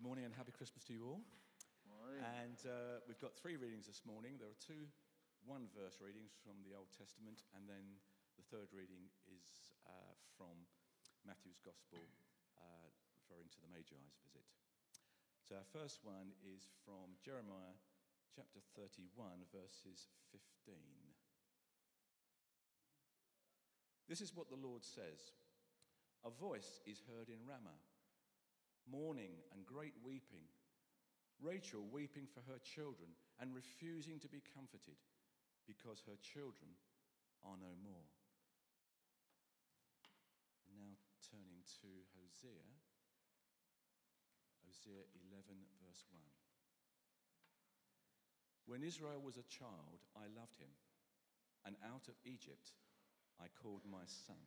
Good morning and happy Christmas to you all. Morning. And we've got three readings this morning. There are two one-verse readings from the Old Testament, and then the third reading is from Matthew's Gospel, referring to the Magi's visit. So our first one is from Jeremiah chapter 31, verses 15. This is what the Lord says. A voice is heard in Ramah, mourning and great weeping, Rachel weeping for her children and refusing to be comforted because her children are no more. And now turning to Hosea 11, verse 1. When Israel was a child, I loved him, and out of Egypt I called my son.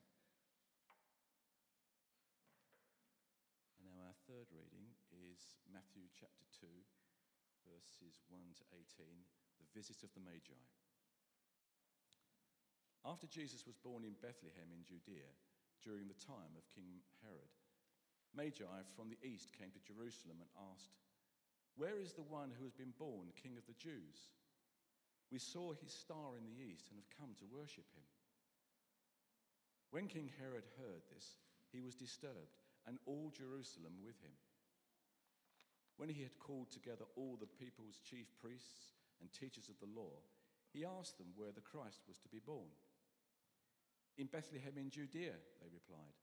And now our third reading is Matthew chapter 2, verses 1 to 18, the visit of the Magi. After Jesus was born in Bethlehem in Judea, during the time of King Herod, Magi from the east came to Jerusalem and asked, "Where is the one who has been born King of the Jews? We saw his star in the east and have come to worship him." When King Herod heard this, he was disturbed, and all Jerusalem with him. When he had called together all the people's chief priests and teachers of the law, he asked them where the Christ was to be born. "In Bethlehem in Judea," they replied,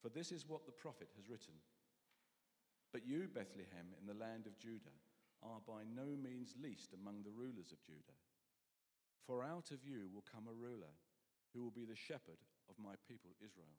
"for this is what the prophet has written. But you, Bethlehem, in the land of Judah, are by no means least among the rulers of Judah. For out of you will come a ruler who will be the shepherd of my people Israel."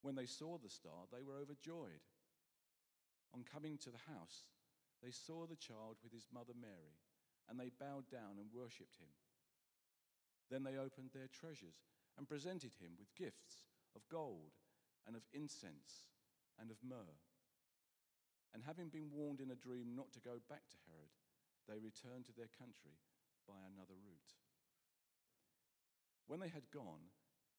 When they saw the star, they were overjoyed. On coming to the house, they saw the child with his mother Mary, and they bowed down and worshipped him. Then they opened their treasures and presented him with gifts of gold and of incense and of myrrh. And having been warned in a dream not to go back to Herod, they returned to their country by another route. When they had gone,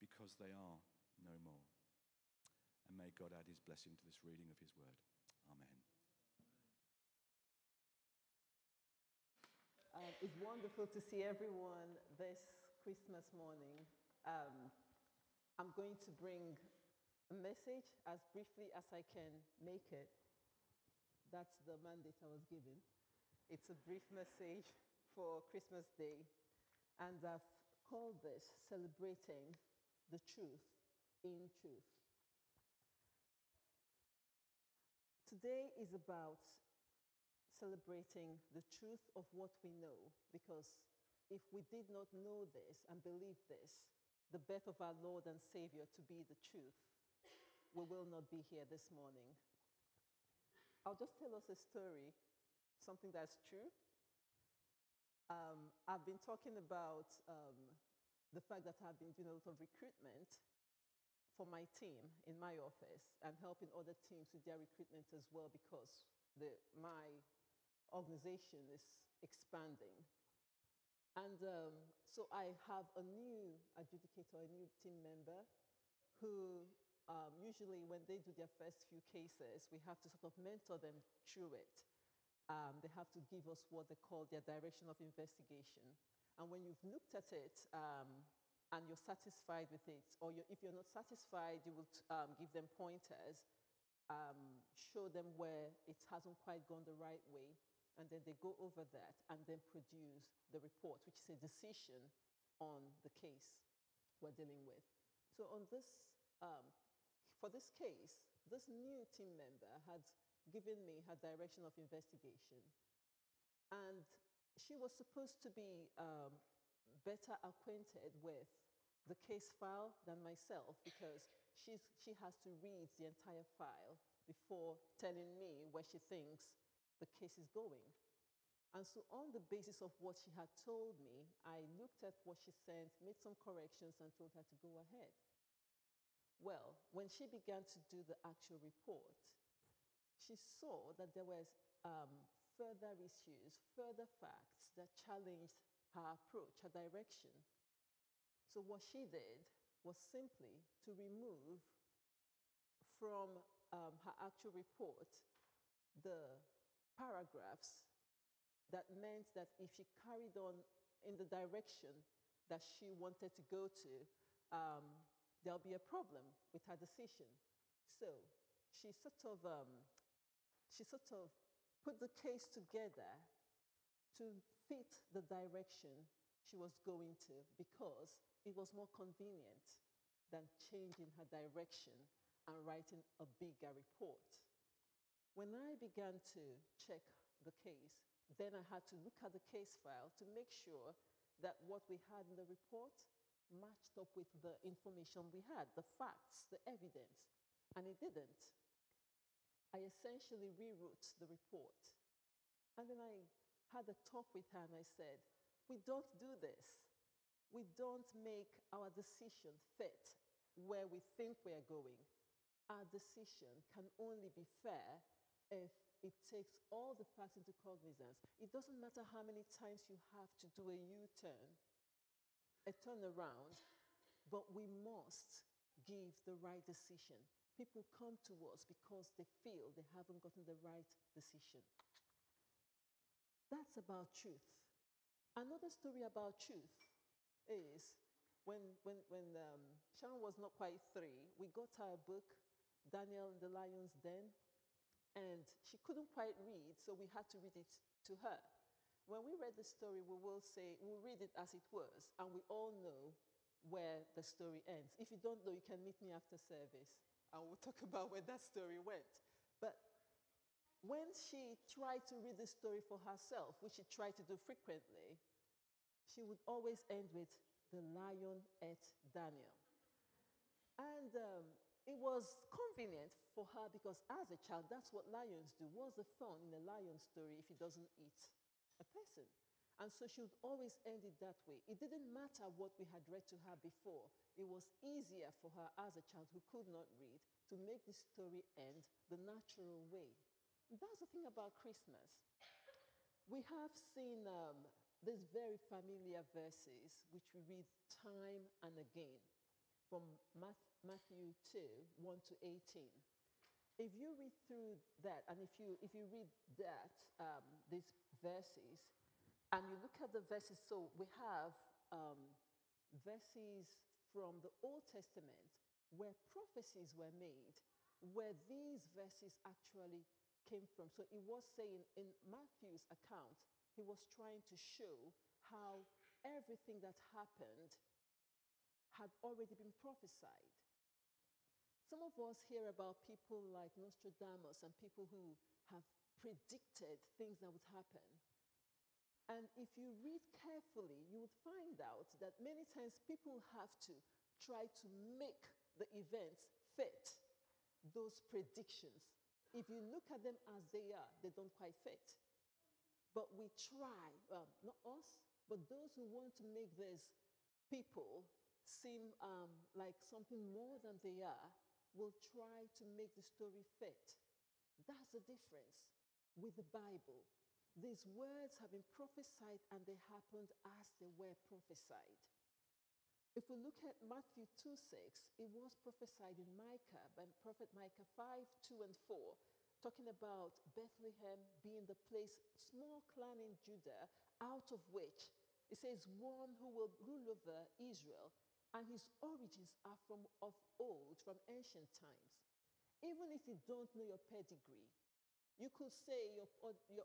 because they are no more." And may God add his blessing to this reading of his word. Amen. It's wonderful to see everyone this Christmas morning. I'm going to bring a message as briefly as I can make it. That's the mandate I was given. It's a brief message for Christmas Day, and I've called this Celebrating the Truth in Truth. Today is about celebrating the truth of what we know, because if we did not know this and believe this, the birth of our Lord and Savior to be the truth, we will not be here this morning. I'll just tell us a story, something that's true. I've been talking about the fact that I've been doing a lot of recruitment for my team in my office and helping other teams with their recruitment as well, because my organization is expanding. And so I have a new adjudicator, a new team member who usually when they do their first few cases, we have to sort of mentor them through it. They have to give us what they call their direction of investigation. And when you've looked at it and you're satisfied with it, or if you're not satisfied, you would give them pointers, show them where it hasn't quite gone the right way, and then they go over that and then produce the report, which is a decision on the case we're dealing with. So on this, for this case, this new team member had given me her direction of investigation, and she was supposed to be better acquainted with the case file than myself, because she has to read the entire file before telling me where she thinks the case is going. And so on the basis of what she had told me, I looked at what she sent, made some corrections, and told her to go ahead. Well, when she began to do the actual report, she saw that there were further issues, further facts that challenged her approach, her direction. So what she did was simply to remove from her actual report the paragraphs that meant that if she carried on in the direction that she wanted to go to, there'll be a problem with her decision. So she sort of put the case together to fit the direction she was going to, because it was more convenient than changing her direction and writing a bigger report. When I began to check the case, then I had to look at the case file to make sure that what we had in the report matched up with the information we had, the facts, the evidence, and it didn't. I essentially rewrote the report. And then I had a talk with her and I said, we don't do this. We don't make our decision fit where we think we are going. Our decision can only be fair if it takes all the facts into cognizance. It doesn't matter how many times you have to do a U-turn, a turnaround, but we must give the right decision. People come to us because they feel they haven't gotten the right decision. That's about truth. Another story about truth is when Sharon was not quite 3, we got her a book, Daniel in the Lion's Den, and she couldn't quite read, so we had to read it to her. When we read the story, we'll read it as it was, and we all know where the story ends. If you don't know, you can meet me after service, and we'll talk about where that story went. But when she tried to read the story for herself, which she tried to do frequently, she would always end with, "The lion ate Daniel." And it was convenient for her, because as a child, that's what lions do. What's the fun in a lion story if he doesn't eat a person? And so she would always end it that way. It didn't matter what we had read to her before. It was easier for her as a child who could not read to make the story end the natural way. That's the thing about Christmas. We have seen these very familiar verses, which we read time and again, from Matthew 2:1-18. If you read through that, and if you read that, these verses, and you look at the verses, so we have verses from the Old Testament where prophecies were made, where these verses actually came from. So it was saying in Matthew's account, he was trying to show how everything that happened had already been prophesied. Some of us hear about people like Nostradamus and people who have predicted things that would happen. And if you read carefully, you would find out that many times people have to try to make the events fit those predictions. If you look at them as they are, they don't quite fit. But we try, not us, but those who want to make these people seem like something more than they are, will try to make the story fit. That's the difference. with the Bible. These words have been prophesied and they happened as they were prophesied. If we look at Matthew 2:6, it was prophesied in Micah by Prophet Micah 5:2 and 4, talking about Bethlehem being the place, small clan in Judah, out of which it says one who will rule over Israel, and his origins are from of old, from ancient times. Even if you don't know your pedigree, you could say your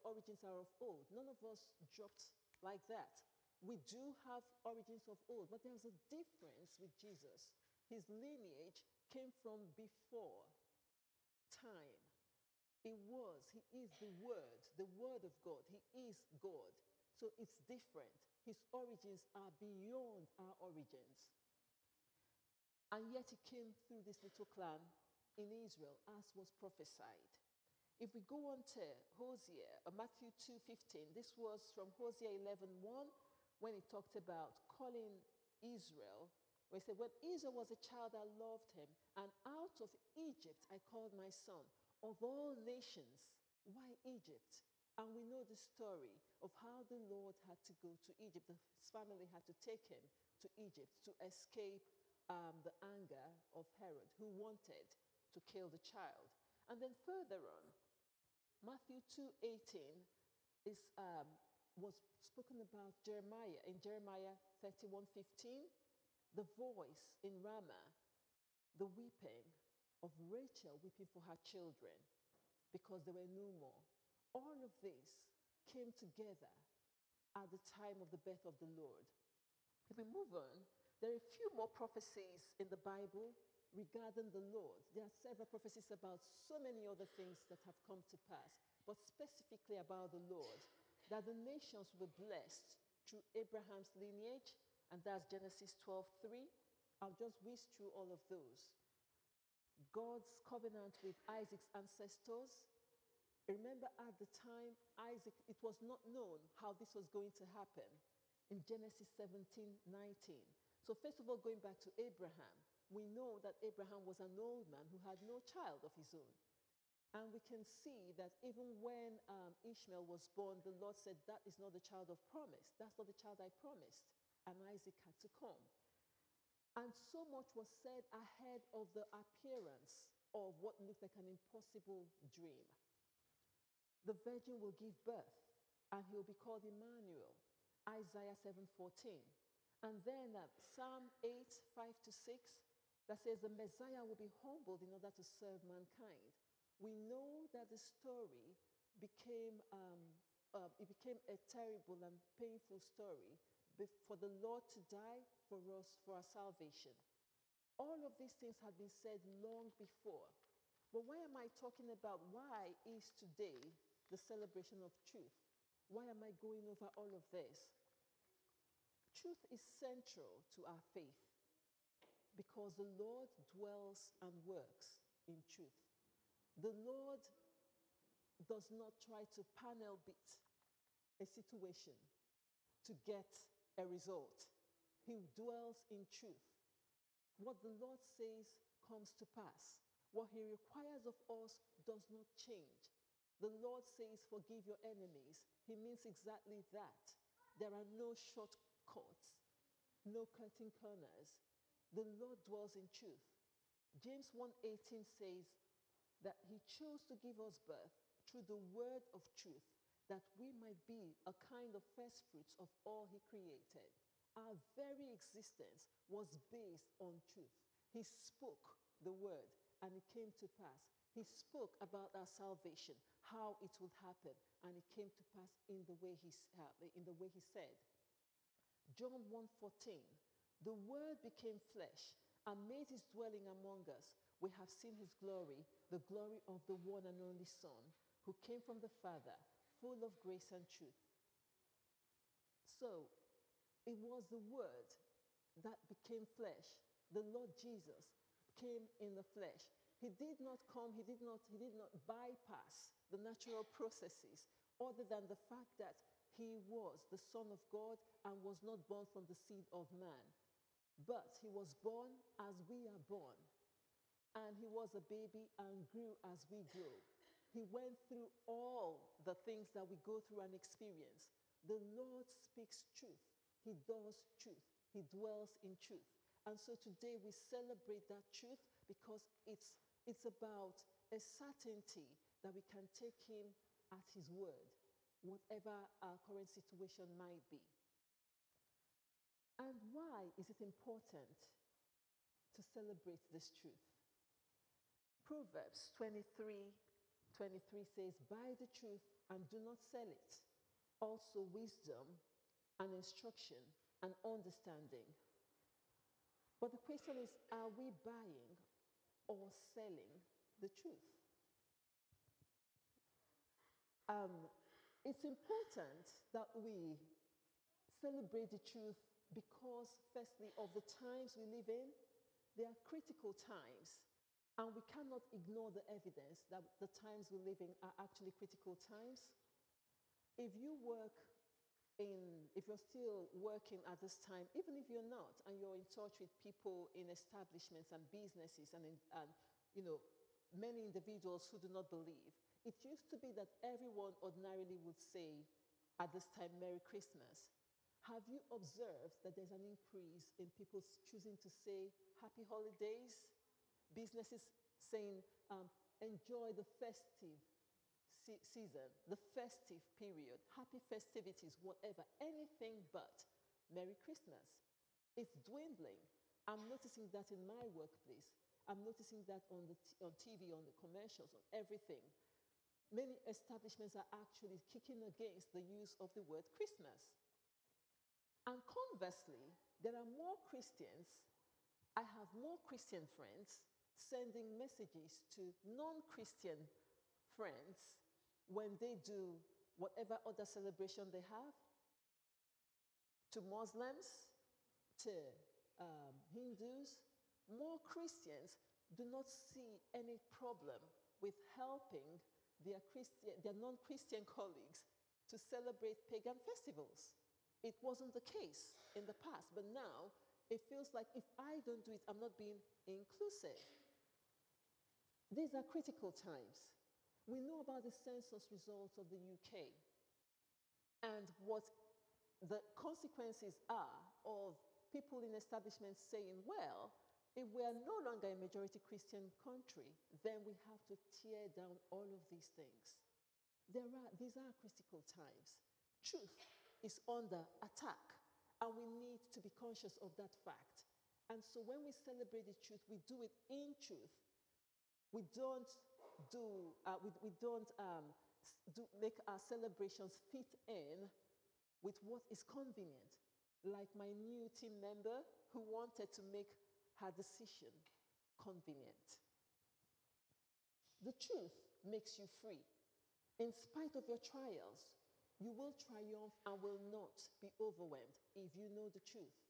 origins are of old. None of us dropped like that. We do have origins of old, but there's a difference with Jesus. His lineage came from before time. He is the Word of God. He is God. So it's different. His origins are beyond our origins. And yet he came through this little clan in Israel, as was prophesied. If we go on to Hosea, Matthew 2:15, this was from Hosea 11:1, when he talked about calling Israel, where he said, when Israel was a child, I loved him, and out of Egypt I called my son. Of all nations, why Egypt? And we know the story of how the Lord had to go to Egypt. His family had to take him to Egypt to escape the anger of Herod, who wanted to kill the child. And then further on, Matthew 2:18 was spoken about Jeremiah. In Jeremiah 31:15, the voice in Ramah, the weeping of Rachel weeping for her children because they were no more. All of this came together at the time of the birth of the Lord. If we move on, there are a few more prophecies in the Bible regarding the Lord. There are several prophecies about so many other things that have come to pass, but specifically about the Lord, that the nations were blessed through Abraham's lineage, and that's Genesis 12:3. I'll just whiz through all of those. God's covenant with Isaac's ancestors. Remember, at the time, Isaac, it was not known how this was going to happen, in Genesis 17:19. So first of all, going back to Abraham, we know that Abraham was an old man who had no child of his own. And we can see that even when Ishmael was born, the Lord said, that is not the child of promise. That's not the child I promised. And Isaac had to come. And so much was said ahead of the appearance of what looked like an impossible dream. The virgin will give birth, and he will be called Emmanuel, Isaiah 7:14. And then Psalm 8:5-6, that says the Messiah will be humbled in order to serve mankind. We know that the story became a terrible and painful story for the Lord to die for us, for our salvation. All of these things had been said long before. But why am I talking about why is today the celebration of truth? Why am I going over all of this? Truth is central to our faith because the Lord dwells and works in truth. The Lord does not try to panel beat a situation to get a result. He dwells in truth. What the Lord says comes to pass. What he requires of us does not change. The Lord says, forgive your enemies. He means exactly that. There are no shortcuts, no cutting corners. The Lord dwells in truth. James 1:18 says that he chose to give us birth through the word of truth, that we might be a kind of first fruits of all he created. Our very existence was based on truth. He spoke the word, and it came to pass. He spoke about our salvation, how it would happen, and it came to pass in the way he said. John 1:14, the word became flesh and made his dwelling among us. We have seen his glory, the glory of the one and only Son, who came from the Father, full of grace and truth. So it was the word that became flesh. The Lord Jesus came in the flesh. He did not come, he did not bypass the natural processes, other than the fact that he was the Son of God and was not born from the seed of man. But he was born as we are born. And he was a baby and grew as we grow. He went through all the things that we go through and experience. The Lord speaks truth. He does truth. He dwells in truth. And so today we celebrate that truth because it's about a certainty that we can take him at his word, whatever our current situation might be. And why is it important to celebrate this truth? Proverbs 23:23 says, "Buy the truth and do not sell it. Also wisdom and instruction and understanding." But the question is, are we buying or selling the truth? It's important that we celebrate the truth because, firstly, of the times we live in. They are critical times, and we cannot ignore the evidence that the times we live in are actually critical times. If you're still working at this time, even if you're not, and you're in touch with people in establishments and businesses and many individuals who do not believe, it used to be that everyone ordinarily would say at this time, "Merry Christmas." Have you observed that there's an increase in people choosing to say "Happy Holidays"? Businesses saying, "Enjoy the festive season, the festive period, happy festivities," whatever, anything but "Merry Christmas." It's dwindling. I'm noticing that in my workplace. I'm noticing that on TV, on the commercials, on everything. Many establishments are actually kicking against the use of the word Christmas. And conversely, there are more Christians. I have more Christian friends sending messages to non-Christian friends when they do whatever other celebration they have, to Muslims, to Hindus. More Christians do not see any problem with helping their non-Christian colleagues to celebrate pagan festivals. It wasn't the case in the past, but now it feels like if I don't do it, I'm not being inclusive. These are critical times. We know about the census results of the UK and what the consequences are of people in establishments saying, "Well, if we are no longer a majority Christian country, then we have to tear down all of these things." These are critical times. Truth is under attack, and we need to be conscious of that fact. And so when we celebrate the truth, we do it in truth. We don't make our celebrations fit in with what is convenient. Like my new team member who wanted to make her decision convenient. The truth makes you free. In spite of your trials, you will triumph and will not be overwhelmed if you know the truth.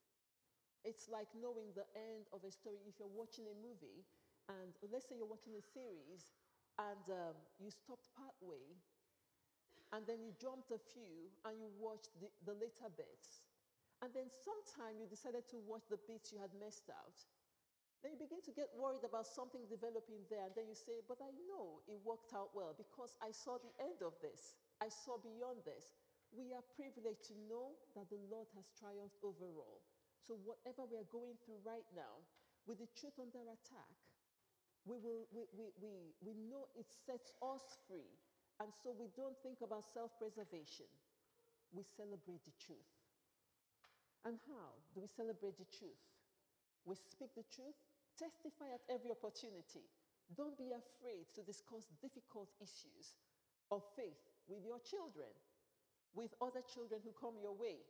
It's like knowing the end of a story. If you're watching a movie, and let's say you're watching a series, and you stopped partway, and then you jumped a few, and you watched the later bits. And then sometime you decided to watch the bits you had messed out. Then you begin to get worried about something developing there, and then you say, "But I know it worked out well because I saw the end of this. I saw beyond this." We are privileged to know that the Lord has triumphed overall. So whatever we are going through right now, with the truth under attack, we know it sets us free. And so we don't think about self-preservation. We celebrate the truth. And how do we celebrate the truth? We speak the truth, testify at every opportunity. Don't be afraid to discuss difficult issues of faith with your children, with other children who come your way.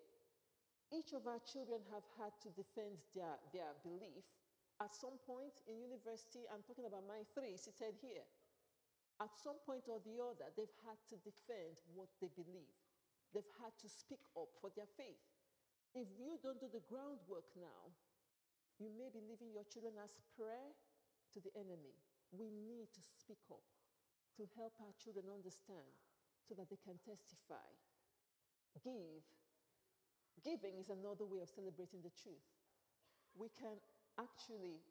Each of our children have had to defend their belief. At some point in university, I'm talking about my 3 seated here. At some point or the other, they've had to defend what they believe. They've had to speak up for their faith. If you don't do the groundwork now, you may be leaving your children as prey to the enemy. We need to speak up to help our children understand so that they can testify. Give. Giving is another way of celebrating the truth. We can actually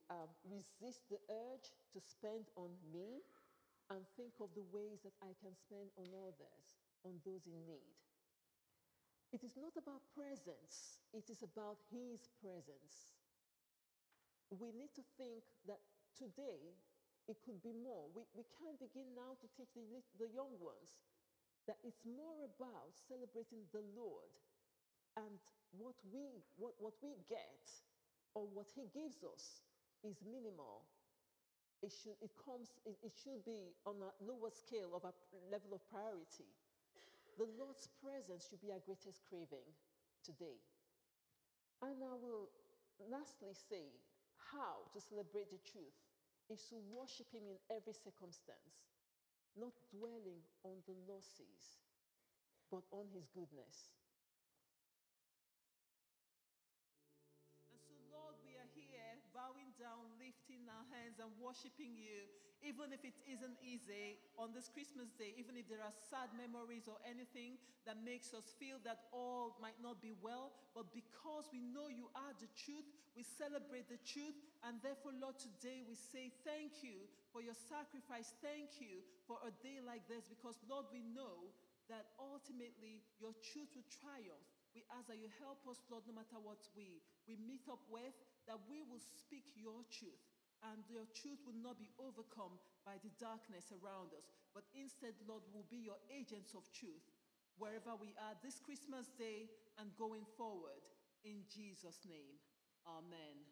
resist the urge to spend on me and think of the ways that I can spend on others, on those in need. It is not about presence, it is about His presence. We need to think that today it could be more. We can't begin now to teach the young ones that it's more about celebrating the Lord and what we get or what He gives us is minimal. It should be on a lower scale of a level of priority. The Lord's presence should be our greatest craving today. And I will lastly say how to celebrate the truth is to worship Him in every circumstance, not dwelling on the losses, but on His goodness. And so, Lord, we are here bowing down, lifting our hands and worshiping You, even if it isn't easy on this Christmas Day, even if there are sad memories or anything that makes us feel that all might not be well, but because we know You are the truth, we celebrate the truth, and therefore, Lord, today we say thank You for Your sacrifice. Thank You for a day like this, because, Lord, we know that ultimately Your truth will triumph. We ask that You help us, Lord, no matter what we meet up with, that we will speak Your truth, and Your truth will not be overcome by the darkness around us, but instead, Lord, we'll be Your agents of truth wherever we are this Christmas Day and going forward. In Jesus' name, amen.